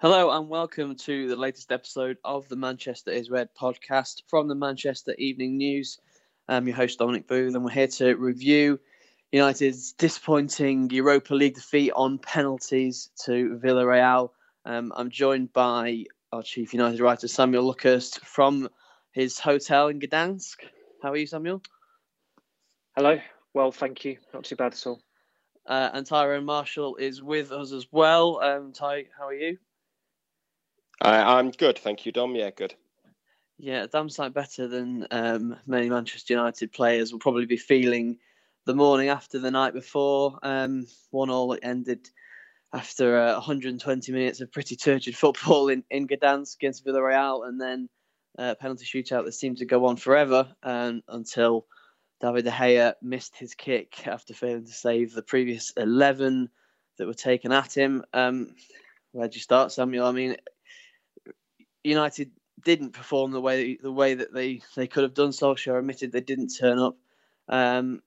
Hello and welcome to the latest episode of the Manchester is Red podcast from the Manchester Evening News. I'm your host Dominic Booth and we're here to review United's disappointing Europa League defeat on penalties to Villarreal. I'm joined by our chief United writer Samuel Luckhurst from his hotel in Gdańsk. How are you, Samuel? Hello. Well, thank you. Not too bad at all. And Tyrone Marshall is with us as well. Ty, how are you? I'm good, thank you, Dom. Yeah, good. Yeah, damn sight better than many Manchester United players will probably be feeling the morning after the night before. 1-1 it ended after 120 minutes of pretty turgid football in Gdańsk against Villarreal, and then a penalty shootout that seemed to go on forever until David De Gea missed his kick after failing to save the previous 11 that were taken at him. Where'd you start, Samuel? I mean, United didn't perform the way that they could have done. Solskjær admitted they didn't turn up. And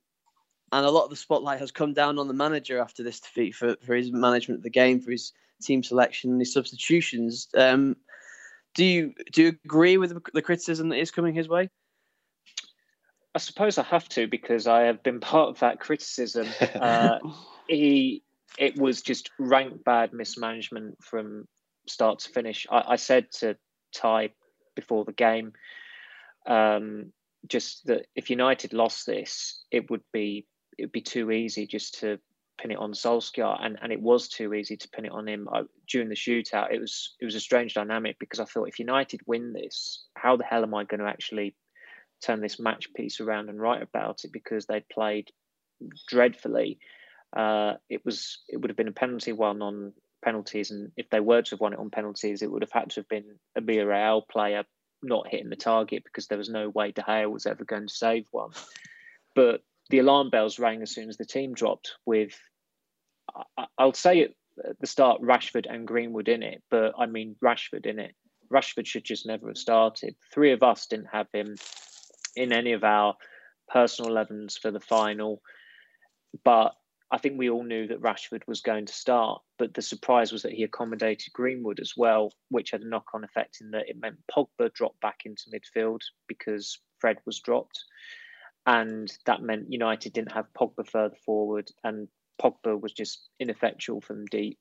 a lot of the spotlight has come down on the manager after this defeat for his management of the game, for his team selection and his substitutions. Do you agree with the criticism that is coming his way? I suppose I have to, because I have been part of that criticism. It was just rank bad mismanagement from start to finish. I said to Ty before the game just that if United lost this, it'd be too easy just to pin it on Solskjaer, and it was too easy to pin it on him. During the shootout, it was a strange dynamic, because I thought, if United win this, how the hell am I going to actually turn this match piece around and write about it, because they played dreadfully. It would have been a penalty one on penalties, and if they were to have won it on penalties, it would have had to have been a Villarreal player not hitting the target, because there was no way De Gea was ever going to save one. But the alarm bells rang as soon as the team dropped, with, I'll say at the start, Rashford and Greenwood in it, but I mean Rashford in it. Rashford should just never have started. Three of us didn't have him in any of our personal 11s for the final, but I think we all knew that Rashford was going to start, but the surprise was that he accommodated Greenwood as well, which had a knock-on effect in that it meant Pogba dropped back into midfield because Fred was dropped. And that meant United didn't have Pogba further forward, and Pogba was just ineffectual from deep.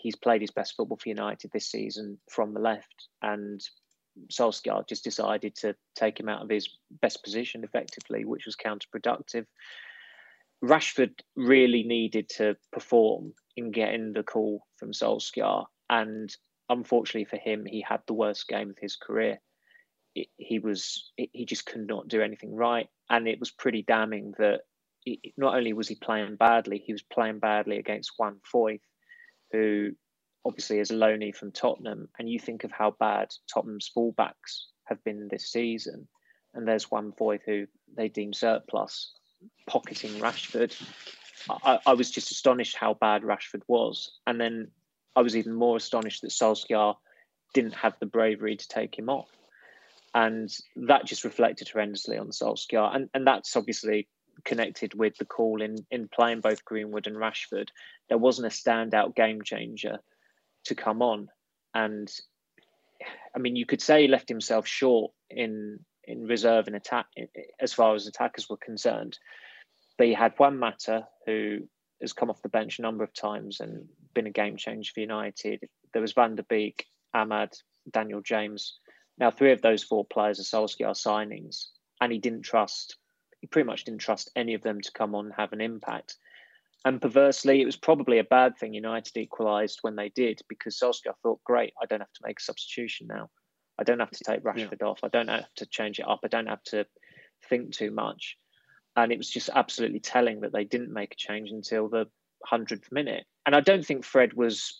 He's played his best football for United this season from the left, and Solskjaer just decided to take him out of his best position effectively, which was counterproductive. Rashford really needed to perform in getting the call from Solskjaer, and unfortunately for him, he had the worst game of his career. He just could not do anything right, and it was pretty damning that not only was he playing badly, he was playing badly against Juan Foyth, who obviously is a loanee from Tottenham, and you think of how bad Tottenham's fullbacks have been this season, and there's Juan Foyth, who they deem surplus, pocketing Rashford. I was just astonished how bad Rashford was, and then I was even more astonished that Solskjaer didn't have the bravery to take him off, and that just reflected horrendously on Solskjaer, and that's obviously connected with the call in playing both Greenwood and Rashford. There wasn't a standout game changer to come on, and I mean, you could say he left himself short in reserve and attack, as far as attackers were concerned. But you had Juan Mata, who has come off the bench a number of times and been a game changer for United. There was Van der Beek, Ahmad, Daniel James. Now, three of those four players are Solskjaer signings, and he pretty much didn't trust any of them to come on and have an impact. And perversely, it was probably a bad thing United equalised when they did, because Solskjaer thought, great, I don't have to make a substitution now. I don't have to take Rashford off. I don't have to change it up. I don't have to think too much. And it was just absolutely telling that they didn't make a change until the 100th minute. And I don't think Fred was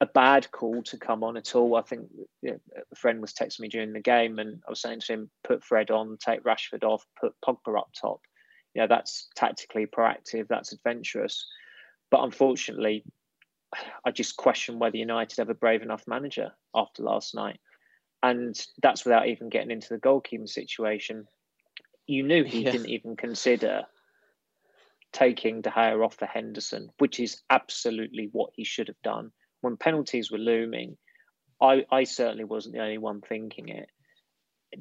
a bad call to come on at all. I think a friend was texting me during the game, and I was saying to him, put Fred on, take Rashford off, put Pogba up top. Yeah, that's tactically proactive. That's adventurous. But unfortunately, I just question whether United have a brave enough manager after last night. And that's without even getting into the goalkeeping situation. You knew he didn't even consider taking De Gea off for Henderson, which is absolutely what he should have done. When penalties were looming, I certainly wasn't the only one thinking it.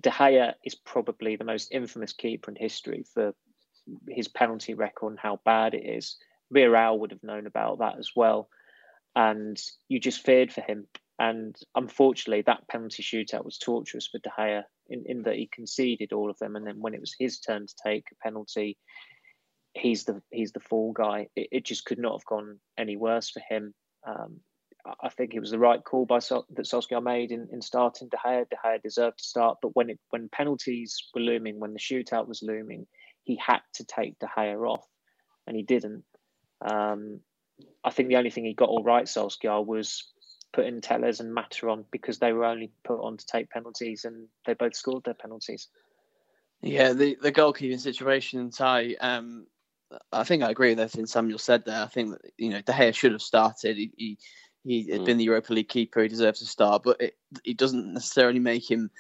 De Gea is probably the most infamous keeper in history for his penalty record and how bad it is. Villarreal would have known about that as well. And you just feared for him. And unfortunately, that penalty shootout was torturous for De Gea in that he conceded all of them. And then when it was his turn to take a penalty, he's the fall guy. It just could not have gone any worse for him. I think it was the right call that Solskjaer made in starting De Gea. De Gea deserved to start, but when penalties were looming, when the shootout was looming, he had to take De Gea off, and he didn't. I think the only thing he got all right, Solskjaer, was putting Telles and Matter on, because they were only put on to take penalties, and they both scored their penalties. Yeah, the goalkeeping situation, Ty. I think I agree with everything Samuel said there. I think that, De Gea should have started. He had been the Europa League keeper. He deserves to start, but it doesn't necessarily make him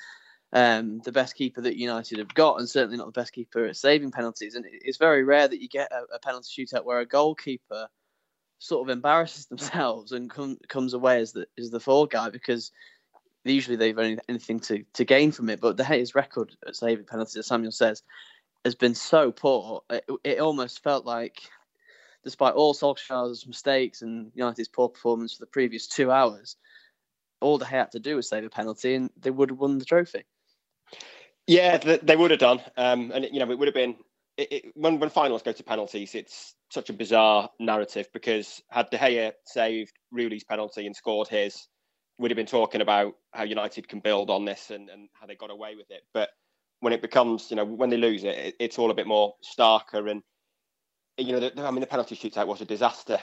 the best keeper that United have got, and certainly not the best keeper at saving penalties. And it's very rare that you get a penalty shootout where a goalkeeper sort of embarrasses themselves and comes away as the fall guy, because usually they've only anything to gain from it. But De Gea's record at saving penalties, as Samuel says, has been so poor. It almost felt like, despite all Solskjaer's mistakes and United's poor performance for the previous 2 hours, all they had to do was save a penalty and they would have won the trophy. Yeah, they would have done. It would have been... When finals go to penalties, it's such a bizarre narrative, because had De Gea saved Rulli's penalty and scored his, we'd have been talking about how United can build on this and how they got away with it. But when it becomes, when they lose it, it's all a bit more starker. And, the penalty shootout was a disaster.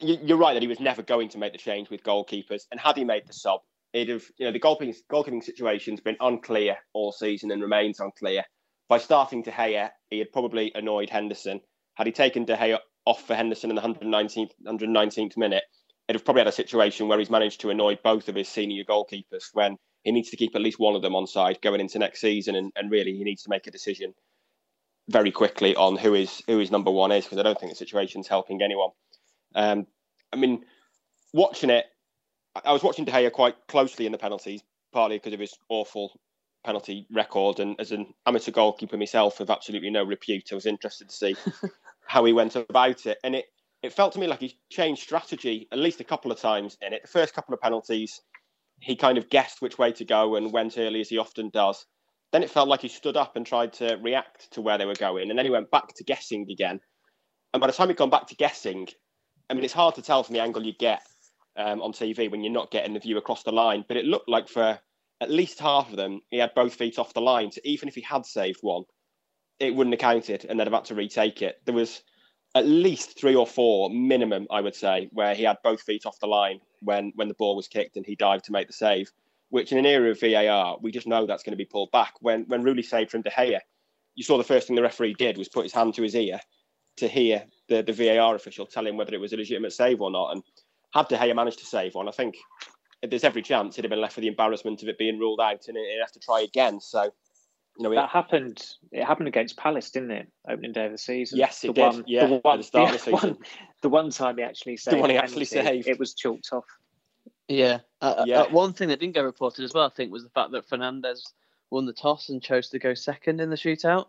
You're right that he was never going to make the change with goalkeepers. And had he made the sub, it'd have, the goalkeeping situation's been unclear all season and remains unclear. By starting De Gea, he had probably annoyed Henderson. Had he taken De Gea off for Henderson in the 119th minute, it'd have probably had a situation where he's managed to annoy both of his senior goalkeepers, when he needs to keep at least one of them on side going into next season, and really he needs to make a decision very quickly on who his number one is, because I don't think the situation's helping anyone. Watching it, I was watching De Gea quite closely in the penalties, partly because of his awful penalty record, and as an amateur goalkeeper myself of absolutely no repute, I was interested to see how he went about it. And it felt to me like he changed strategy at least a couple of times in it. The first couple of penalties, he kind of guessed which way to go and went early, as he often does. Then it felt like he stood up and tried to react to where they were going. And then he went back to guessing again. And by the time he'd gone back to guessing, it's hard to tell from the angle you get on TV when you're not getting the view across the line. But it looked like for at least half of them, he had both feet off the line. So even if he had saved one, it wouldn't have counted, and they'd have had to retake it. There was at least 3 or 4 minimum, I would say, where he had both feet off the line when the ball was kicked and he dived to make the save, which in an era of VAR, we just know that's going to be pulled back. When Rulli saved from De Gea, you saw the first thing the referee did was put his hand to his ear to hear the VAR official tell him whether it was a legitimate save or not. And had De Gea managed to save one, I think there's every chance he'd have been left with the embarrassment of it being ruled out and he'd have to try again. So, happened. It happened against Palace, didn't it? Opening day of the season. Yes, it did. At the start of the season. The one time he actually saved. The one he actually saved. It was chalked off. Yeah. One thing that didn't get reported as well, I think, was the fact that Fernandes won the toss and chose to go second in the shootout,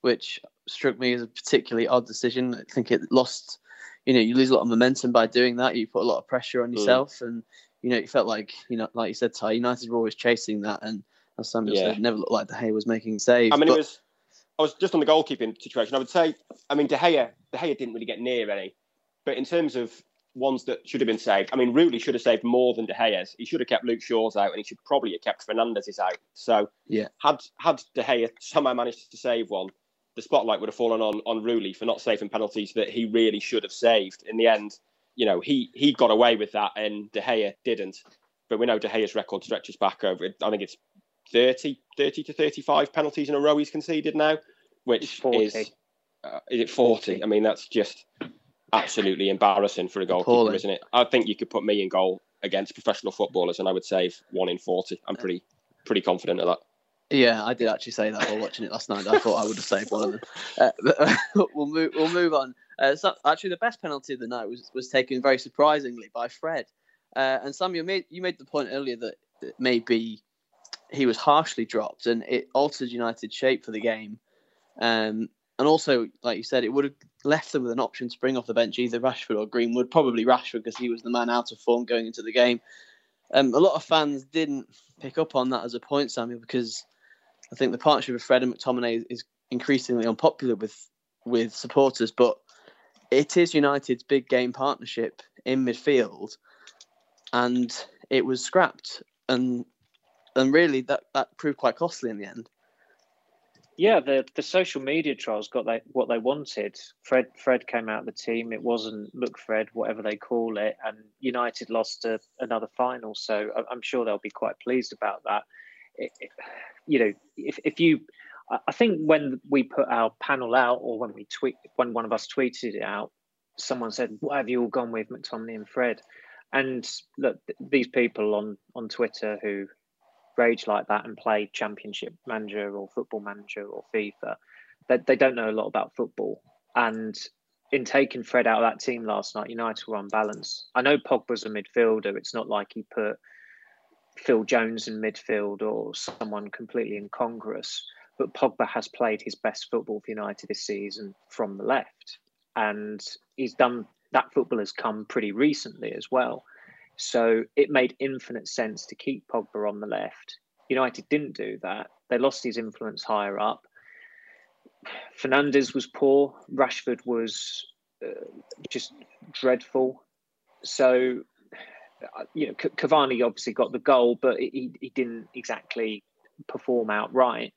which struck me as a particularly odd decision. I think it lost. You lose a lot of momentum by doing that. You put a lot of pressure on yourself, and it felt like like you said, Ty, United were always chasing that and. As Samuel said, it never looked like De Gea was making saves. I was just on the goalkeeping situation. I would say, De Gea didn't really get near any. But in terms of ones that should have been saved, Rulli should have saved more than De Gea's. He should have kept Luke Shaw's out, and he should probably have kept Fernandes's out. So had De Gea somehow managed to save one, the spotlight would have fallen on Rulli for not saving penalties that he really should have saved. In the end, he got away with that, and De Gea didn't. But we know De Gea's record stretches back over. I think it's 30 to 35 penalties in a row he's conceded now, which is it 40? That's just absolutely embarrassing for a goalkeeper, appalling, isn't it? I think you could put me in goal against professional footballers and I would save 1 in 40. I'm pretty confident of that. Yeah, I did actually say that while watching it last night. I thought I would have saved one of them. We'll move on. So actually, the best penalty of the night was taken very surprisingly by Fred. And Sam, you made the point earlier that maybe he was harshly dropped, and it altered United's shape for the game. And also, like you said, it would have left them with an option to bring off the bench either Rashford or Greenwood. Probably Rashford, because he was the man out of form going into the game. A lot of fans didn't pick up on that as a point, Samuel, because I think the partnership of Fred and McTominay is increasingly unpopular with supporters, but it is United's big game partnership in midfield, and it was scrapped, and really that proved quite costly in the end. Yeah, the social media trolls got what they wanted. Fred came out of the team. It wasn't look Fred, whatever they call it, and United lost another final. So I'm sure they'll be quite pleased about that. I think when we put our panel out, or when one of us tweeted it out, someone said, "What have you all gone with McTominay and Fred?" And look, these people on Twitter who rage like that and play Championship Manager or Football Manager or FIFA, they don't know a lot about football. And in taking Fred out of that team last night, United were on balance. I know Pogba's a midfielder. It's not like he put Phil Jones in midfield or someone completely incongruous, but Pogba has played his best football for United this season from the left. And he's done that football has come pretty recently as well. So it made infinite sense to keep Pogba on the left. United didn't do that. They lost his influence higher up. Fernandes was poor. Rashford was just dreadful. So, Cavani obviously got the goal, but he didn't exactly perform outright.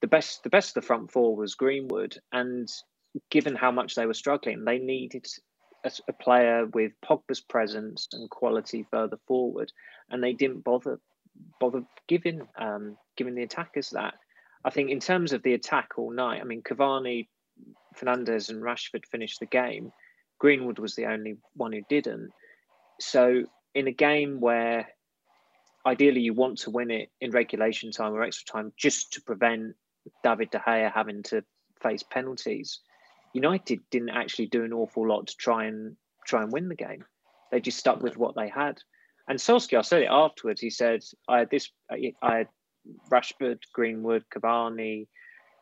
The best of the front four was Greenwood, and given how much they were struggling, they needed a player with Pogba's presence and quality further forward, and they didn't bother giving the attackers that. I think in terms of the attack all night, I mean, Cavani, Fernandes and Rashford finished the game. Greenwood was the only one who didn't. So in a game where ideally you want to win it in regulation time or extra time just to prevent David De Gea having to face penalties, United didn't actually do an awful lot to try and win the game. They just stuck with what they had. And Solskjaer said it afterwards. He said, I had Rashford, Greenwood, Cavani.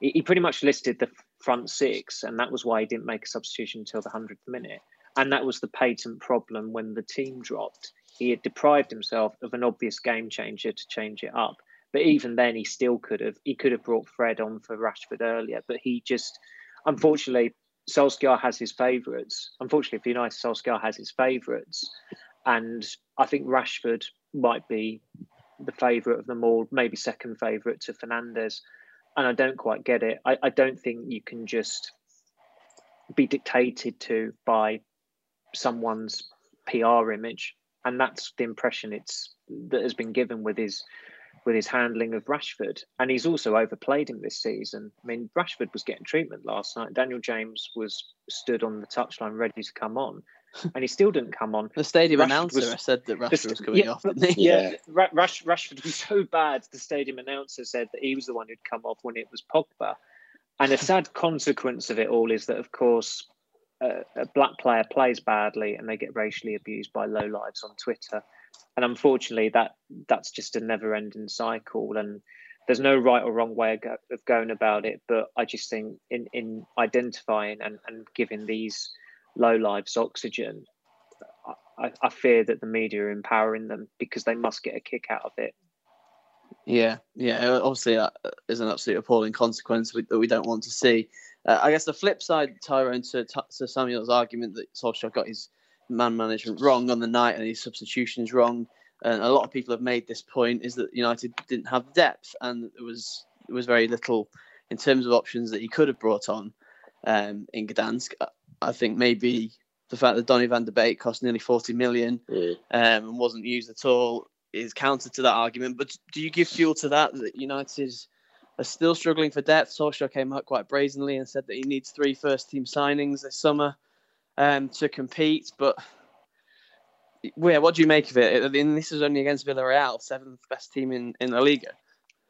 He pretty much listed the front six, and that was why he didn't make a substitution until the 100th minute. And that was the patent problem when the team dropped. He had deprived himself of an obvious game changer to change it up. But even then, he still could have brought Fred on for Rashford earlier. But he just, unfortunately, Solskjaer has his favourites. Unfortunately for United, Solskjaer has his favourites. And I think Rashford might be the favourite of them all, maybe second favourite to Fernandes. And I don't quite get it. I don't think you can just be dictated to by someone's PR image. And that's the impression that has been given with his handling of Rashford. And he's also overplayed him this season. I mean, Rashford was getting treatment last night. Daniel James was stood on the touchline ready to come on, and he still didn't come on. The stadium announcer said that Rashford was coming off, didn't he? Yeah. Rashford was so bad, the stadium announcer said that he was the one who'd come off when it was Pogba. And a sad consequence of it all is that, of course, a black player plays badly and they get racially abused by lowlives on Twitter. And unfortunately, that's just a never-ending cycle. And there's no right or wrong way of going about it. But I just think in identifying and giving these lowlives oxygen, I fear that the media are empowering them because they must get a kick out of it. Yeah. Obviously, that is an absolute appalling consequence that we don't want to see. I guess the flip side, Tyrone, to Samuel's argument that Solskjaer got his man management wrong on the night and his substitutions wrong, and a lot of people have made this point, is that United didn't have depth and there was very little in terms of options that he could have brought on in Gdańsk. I think maybe the fact that Donny van der Beek cost nearly 40 million and wasn't used at all is counter to that argument. But do you give fuel to that United's are still struggling for depth? Solskjaer came out quite brazenly and said that he needs 3 first-team signings this summer to compete. But yeah, what do you make of it? I mean, this is only against Villarreal, 7th best team in La Liga.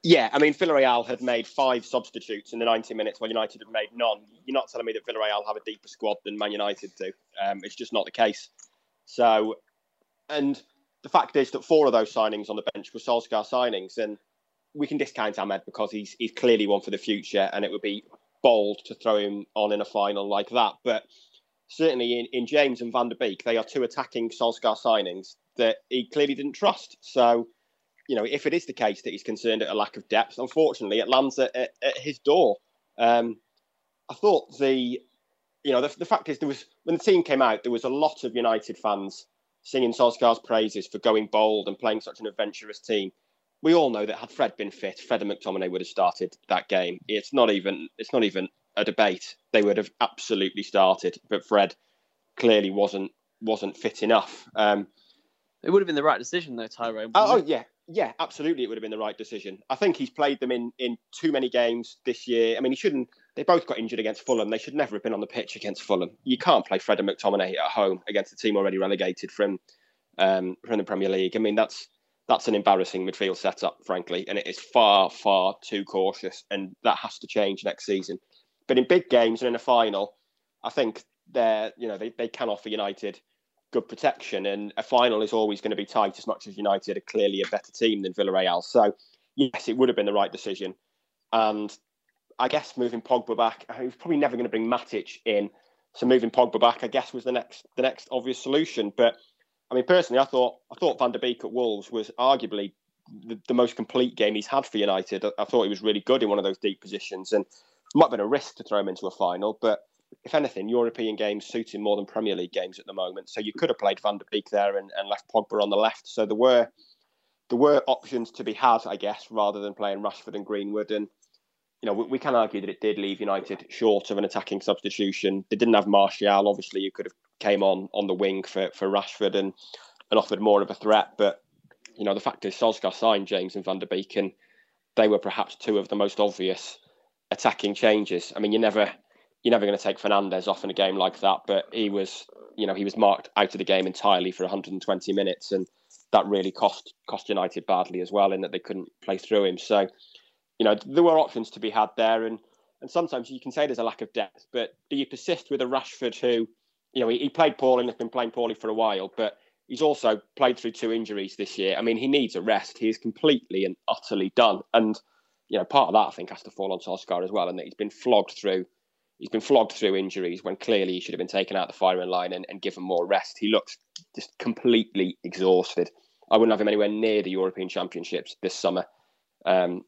Yeah, I mean, Villarreal had made 5 substitutes in the 90 minutes while United had made none. You're not telling me that Villarreal have a deeper squad than Man United do. It's just not the case. So, and the fact is that four of those signings on the bench were Solskjaer signings, and we can discount Ahmad because he's clearly one for the future, and it would be bold to throw him on in a final like that. But certainly in James and Van der Beek, they are two attacking Solskjaer signings that he clearly didn't trust. So, you know, if it is the case that he's concerned at a lack of depth, unfortunately, it lands at his door. I thought the fact is, there was, when the team came out, there was a lot of United fans singing Solskjaer's praises for going bold and playing such an adventurous team. We all know that had Fred been fit, Fred and McTominay would have started that game. It's not even a debate. They would have absolutely started, but Fred clearly wasn't fit enough. It would have been the right decision, though, Tyrone. Yeah, absolutely, it would have been the right decision. I think he's played them in too many games this year. I mean, he shouldn't. They both got injured against Fulham. They should never have been on the pitch against Fulham. You can't play Fred and McTominay at home against a team already relegated from the Premier League. I mean, that's an embarrassing midfield setup, frankly, and it is far, far too cautious, and that has to change next season. But in big games and in a final, I think they can offer United good protection, and a final is always going to be tight, as much as United are clearly a better team than Villarreal. So, yes, it would have been the right decision. And I guess moving Pogba back, he was probably never going to bring Matic in, so moving Pogba back, I guess, was the next obvious solution. But I mean, personally, I thought Van der Beek at Wolves was arguably the most complete game he's had for United. I thought he was really good in one of those deep positions, and it might have been a risk to throw him into a final, but if anything, European games suit him more than Premier League games at the moment. So you could have played Van der Beek there and left Pogba on the left. So there were options to be had, I guess, rather than playing Rashford and Greenwood. And, you know, we can argue that it did leave United short of an attacking substitution. They didn't have Martial, obviously, who could have came on the wing for Rashford and offered more of a threat. But, you know, the fact is Solskjaer signed James and Van der Beek, and they were perhaps two of the most obvious attacking changes. I mean, you're never going to take Fernandes off in a game like that, but he was marked out of the game entirely for 120 minutes, and that really cost United badly as well, in that they couldn't play through him. So, you know, there were options to be had there, and sometimes you can say there's a lack of depth, but do you persist with a Rashford who, you know, he played poorly and has been playing poorly for a while, but he's also played through two injuries this year. I mean, he needs a rest. He is completely and utterly done, and you know, part of that I think has to fall on Solskjaer as well, and that he's been flogged through injuries when clearly he should have been taken out of the firing line and given more rest. He looks just completely exhausted. I wouldn't have him anywhere near the European Championships this summer. And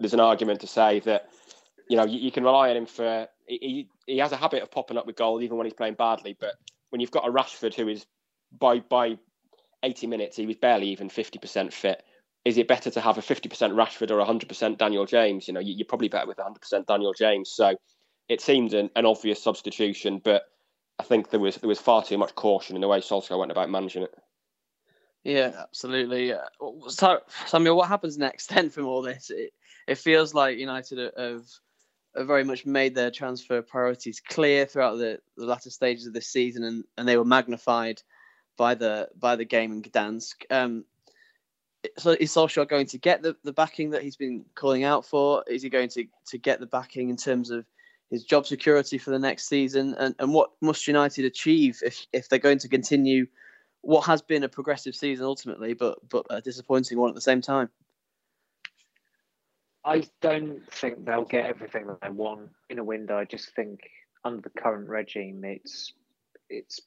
there's an argument to say that, you know, you can rely on him for... He has a habit of popping up with goals even when he's playing badly. But when you've got a Rashford who is, by 80 minutes, he was barely even 50% fit. Is it better to have a 50% Rashford or 100% Daniel James? You know, you're probably better with 100% Daniel James. So... it seemed an obvious substitution, but I think there was far too much caution in the way Solskjaer went about managing it. Yeah, absolutely. So, Samuel, what happens next then from all this? It feels like United have very much made their transfer priorities clear throughout the latter stages of this season, and they were magnified by the game in Gdańsk. So is Solskjaer going to get the backing that he's been calling out for? Is he going to get the backing in terms of his job security for the next season, and what must United achieve if they're going to continue what has been a progressive season ultimately, but a disappointing one at the same time? I don't think they'll get everything that they want in a window. I just think under the current regime, it's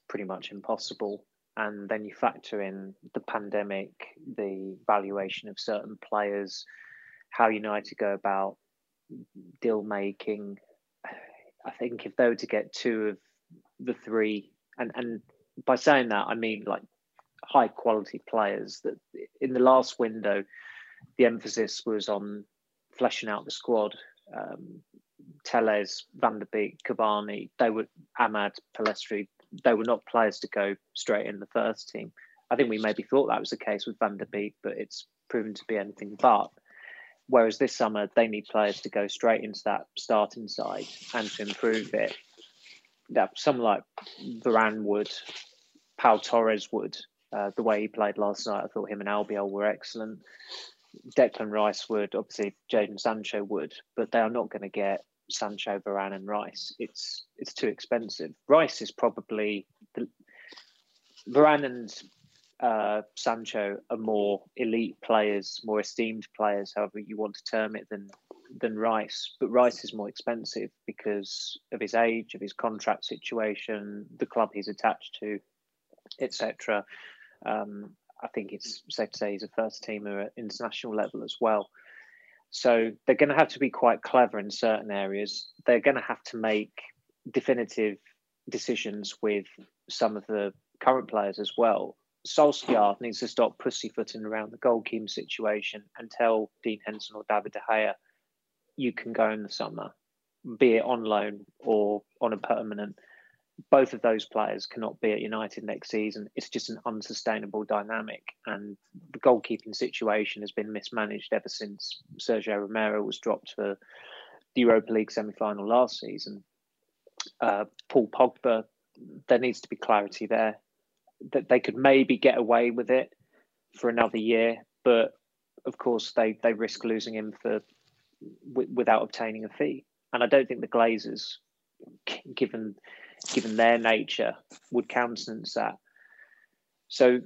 pretty much impossible. And then you factor in the pandemic, the valuation of certain players, how United go about deal making. I think if they were to get two of the three, and by saying that, I mean like high quality players, that in the last window, the emphasis was on fleshing out the squad. Telles, Van der Beek, Cavani, Ahmad, Pelestri, they were not players to go straight in the first team. I think we maybe thought that was the case with Van der Beek, but it's proven to be anything but. Whereas this summer, they need players to go straight into that starting side and to improve it. Someone like Varane would, Pau Torres would. The way he played last night, I thought him and Albiol were excellent. Declan Rice would, obviously Jaden Sancho would, but they are not going to get Sancho, Varane and Rice. It's too expensive. Rice is probably... Varane and Sancho are more elite players, more esteemed players, however you want to term it, than Rice. But Rice is more expensive because of his age, of his contract situation, the club he's attached to, etc. I think it's safe to say he's a first teamer at international level as well. So they're going to have to be quite clever in certain areas. They're going to have to make definitive decisions with some of the current players as well. Solskjaer needs to stop pussyfooting around the goalkeeping situation and tell Dean Henderson or David De Gea, you can go in the summer, be it on loan or on a permanent. Both of those players cannot be at United next season. It's just an unsustainable dynamic. And the goalkeeping situation has been mismanaged ever since Sergio Romero was dropped for the Europa League semi-final last season. Paul Pogba, there needs to be clarity there. That they could maybe get away with it for another year, but of course they risk losing him without obtaining a fee. And I don't think the Glazers, given their nature, would countenance that. So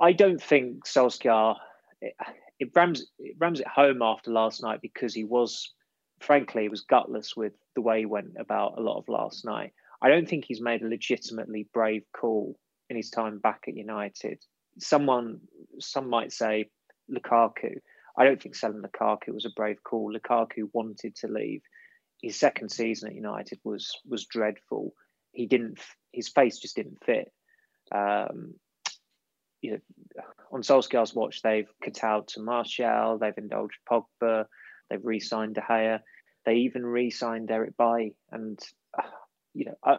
I don't think Solskjaer, it rams it home after last night, because he was gutless with the way he went about a lot of last night. I don't think he's made a legitimately brave call in his time back at United. Some might say Lukaku. I don't think selling Lukaku was a brave call. Lukaku wanted to leave. His second season at United was dreadful. His face just didn't fit. On Solskjaer's watch, they've curtailed to Martial. They've indulged Pogba. They've re-signed De Gea. They even re-signed Eric Bailly. And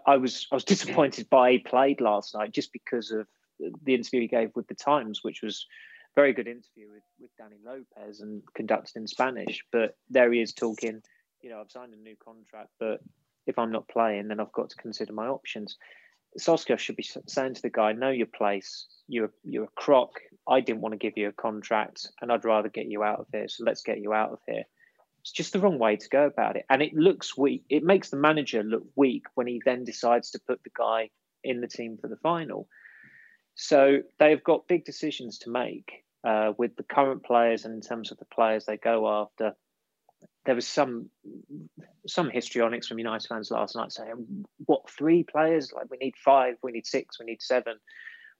I was disappointed by he played last night, just because of the interview he gave with the Times, which was a very good interview with Dani Lopez and conducted in Spanish. But there he is talking, I've signed a new contract, but if I'm not playing, then I've got to consider my options. Solskjaer should be saying to the guy, know your place. You're a crock. I didn't want to give you a contract, and I'd rather get you out of here. So let's get you out of here. It's just the wrong way to go about it. And it looks weak. It makes the manager look weak when he then decides to put the guy in the team for the final. So they've got big decisions to make with the current players and in terms of the players they go after. There was some histrionics from United fans last night saying, what, 3 players? Like, we need 5, we need 6, we need 7,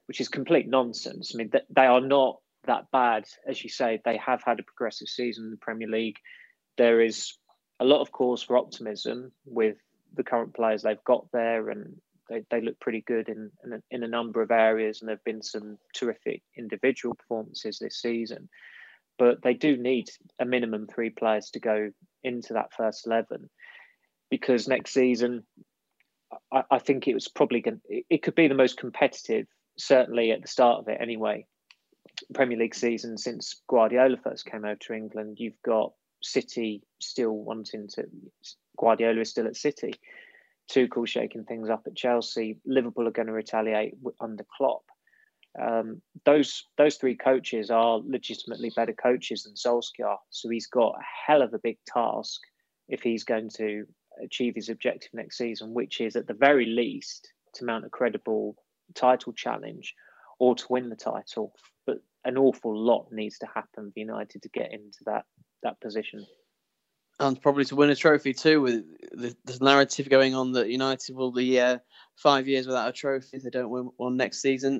which is complete nonsense. I mean, they are not that bad. As you say, they have had a progressive season in the Premier League. There is a lot of cause for optimism with the current players they've got there, and they look pretty good in a number of areas, and there have been some terrific individual performances this season. But they do need a minimum 3 players to go into that first 11, because next season, I think it could be the most competitive, certainly at the start of it anyway, Premier League season since Guardiola first came over to England. You've got City still Guardiola is still at City. Tuchel shaking things up at Chelsea. Liverpool are going to retaliate under Klopp. Those 3 coaches are legitimately better coaches than Solskjaer. So he's got a hell of a big task if he's going to achieve his objective next season, which is at the very least to mount a credible title challenge or to win the title. But an awful lot needs to happen for United to get into that position, and probably to win a trophy too. With the narrative going on that United will be 5 years without a trophy if they don't win one next season.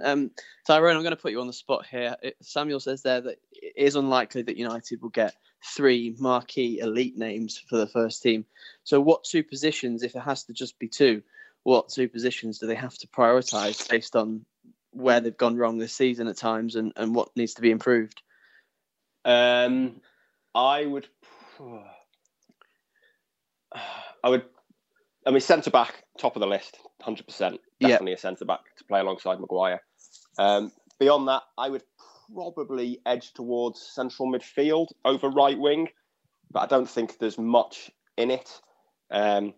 Tyrone, I'm going to put you on the spot here. Samuel says there that it is unlikely that United will get 3 marquee elite names for the first team. So what 2 positions, if it has to just be 2, what 2 positions do they have to prioritise based on where they've gone wrong this season at times and what needs to be improved? I mean, centre-back, top of the list, 100%. Definitely, yeah. A centre-back to play alongside Maguire. Beyond that, I would probably edge towards central midfield over right wing, but I don't think there's much in it. I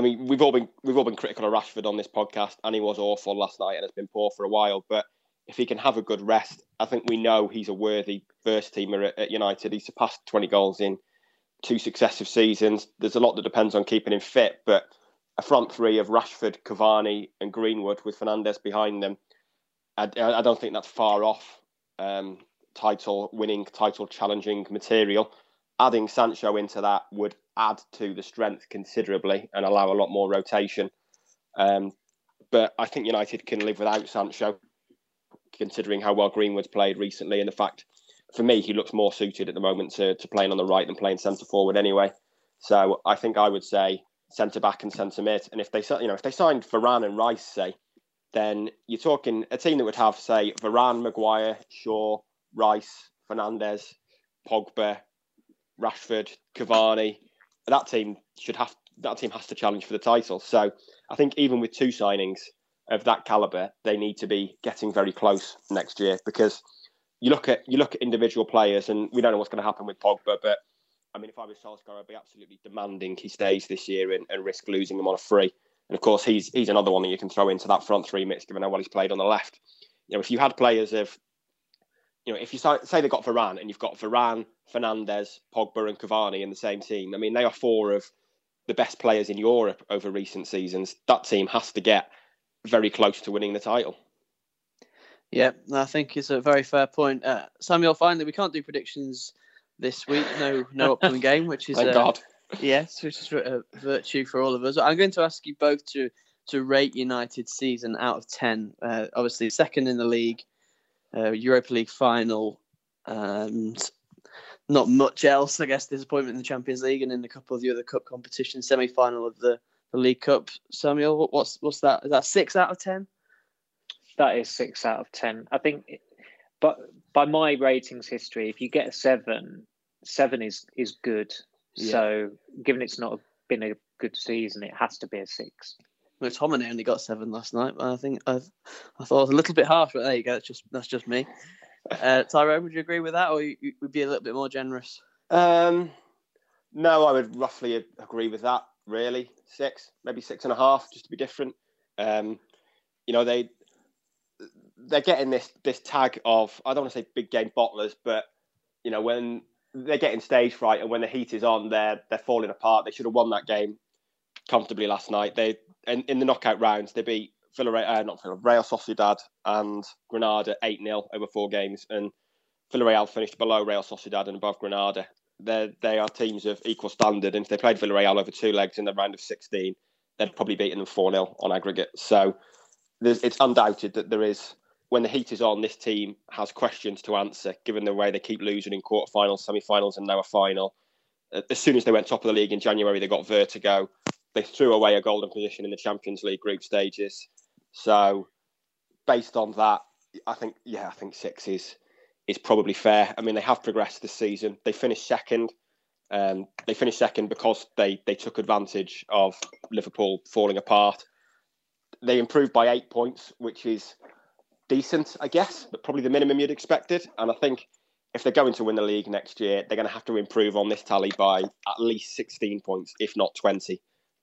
mean, we've all been critical of Rashford on this podcast, and he was awful last night and has been poor for a while, but if he can have a good rest, I think we know he's a worthy first teamer at United. He's surpassed 20 goals in 2 successive seasons. There's a lot that depends on keeping him fit, but a front 3 of Rashford, Cavani and Greenwood with Fernandes behind them, I don't think that's far off title challenging material. Adding Sancho into that would add to the strength considerably and allow a lot more rotation. But I think United can live without Sancho, considering how well Greenwood's played recently, and the fact, for me, he looks more suited at the moment to playing on the right than playing centre forward anyway. So I think I would say centre back and centre mid. And if they signed Varane and Rice, say, then you're talking a team that would have, say, Varane, Maguire, Shaw, Rice, Fernandes, Pogba, Rashford, Cavani. That team has to challenge for the title. So I think even with two signings of that calibre, they need to be getting very close next year, because you look at individual players, and we don't know what's going to happen with Pogba, but I mean, if I was Solskjaer, I'd be absolutely demanding he stays this year and risk losing him on a free. And of course, he's another one that you can throw into that front three mix, given how well he's played on the left. You know, if you had players of, you know, if you say they got Varane, and you've got Varane, Fernandes, Pogba and Cavani in the same team, I mean, they are four of the best players in Europe over recent seasons. That team has to get very close to winning the title. Yeah, I think it's a very fair point. Samuel, finally, we can't do predictions this week. No upcoming game, which is... Thank God. Yes, which is a virtue for all of us. I'm going to ask you both to rate United's season out of 10. Obviously, second in the league, Europa League final, not much else, I guess. Disappointment in the Champions League and in a couple of the other cup competitions, semi-final of the League Cup. Samuel, what's that? Is that 6 out of 10? That is 6 out of 10. I think, but by my ratings history, if you get a 7 is good. Yeah. So given it's not been a good season, it has to be a 6. McTominay only got 7 last night. I think I thought it was a little bit harsh, but there you go. That's just me. Tyrone, would you agree with that, or you would be a little bit more generous? No, I would roughly agree with that. Really, 6, maybe 6.5, just to be different. You know, they're getting this tag of, I don't want to say big game bottlers, but you know, when they're getting stage fright and when the heat is on, they're falling apart. They should have won that game comfortably last night. They in the knockout rounds, they beat Real Sociedad and Granada 8-0 over 4 games, and Villarreal finished below Real Sociedad and above Granada. They are teams of equal standard, and if they played Villarreal over 2 legs in the round of 16, they'd probably beaten them 4-0 on aggregate. So it's undoubted that there is, when the heat is on, this team has questions to answer, given the way they keep losing in quarterfinals, semi-finals and now a final. As soon as they went top of the league in January, they got vertigo. They threw away a golden position in the Champions League group stages. So based on that, I think 6 is probably fair. I mean, they have progressed this season. They finished second. They finished second because they took advantage of Liverpool falling apart. They improved by 8 points, which is decent, I guess, but probably the minimum you'd expected. And I think if they're going to win the league next year, they're going to have to improve on this tally by at least 16 points, if not 20.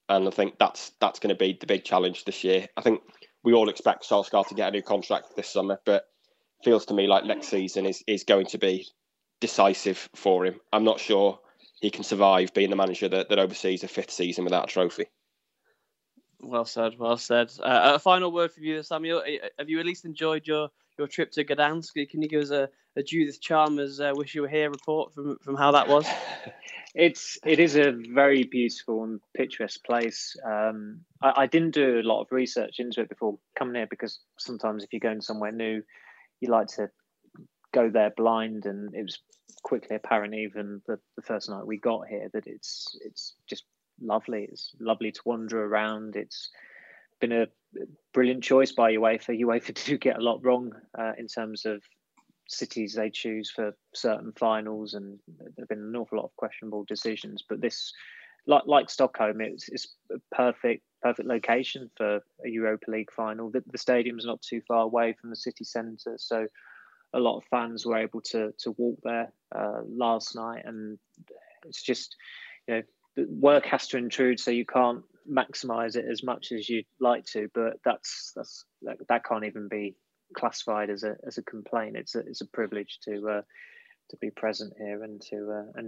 And I think that's going to be the big challenge this year. I think we all expect Solskjaer to get a new contract this summer, but feels to me like next season is going to be decisive for him. I'm not sure he can survive being the manager that oversees a 5th season without a trophy. Well said, well said. A final word from you, Samuel. Have you at least enjoyed your trip to Gdańsk? Can you give us a Judith Chalmers wish you were here report from how that was? It is a very beautiful and picturesque place. I didn't do a lot of research into it before coming here, because sometimes if you're going somewhere new, you like to go there blind, and it was quickly apparent even the first night we got here that it's just lovely. It's lovely to wander around. It's been a brilliant choice by UEFA. UEFA do get a lot wrong in terms of cities they choose for certain finals, and there have been an awful lot of questionable decisions. But this, like Stockholm, it's a perfect location for a Europa League final. The stadium's not too far away from the city centre, so a lot of fans were able to walk there last night. And it's just, you know, work has to intrude, so you can't maximise it as much as you'd like to. But that can't even be classified as a complaint. It's a privilege to be present here and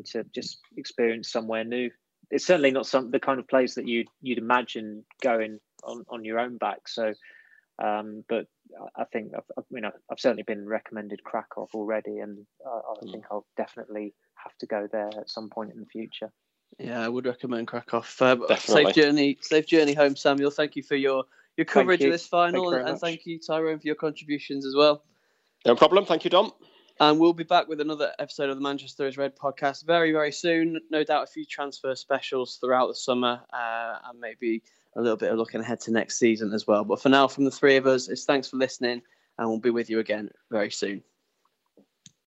to just experience somewhere new. It's certainly not the kind of place that you'd imagine going on your own back. So, but I think I've certainly been recommended Krakow already, and I think I'll definitely have to go there at some point in the future. Yeah, I would recommend Krakow. Safe journey home, Samuel. Thank you for your coverage of this final, and thank you, Tyrone, for your contributions as well. No problem. Thank you, Dom. And we'll be back with another episode of the Manchester is Red podcast very, very soon. No doubt a few transfer specials throughout the summer, and maybe a little bit of looking ahead to next season as well. But for now, from the three of us, it's thanks for listening, and we'll be with you again very soon.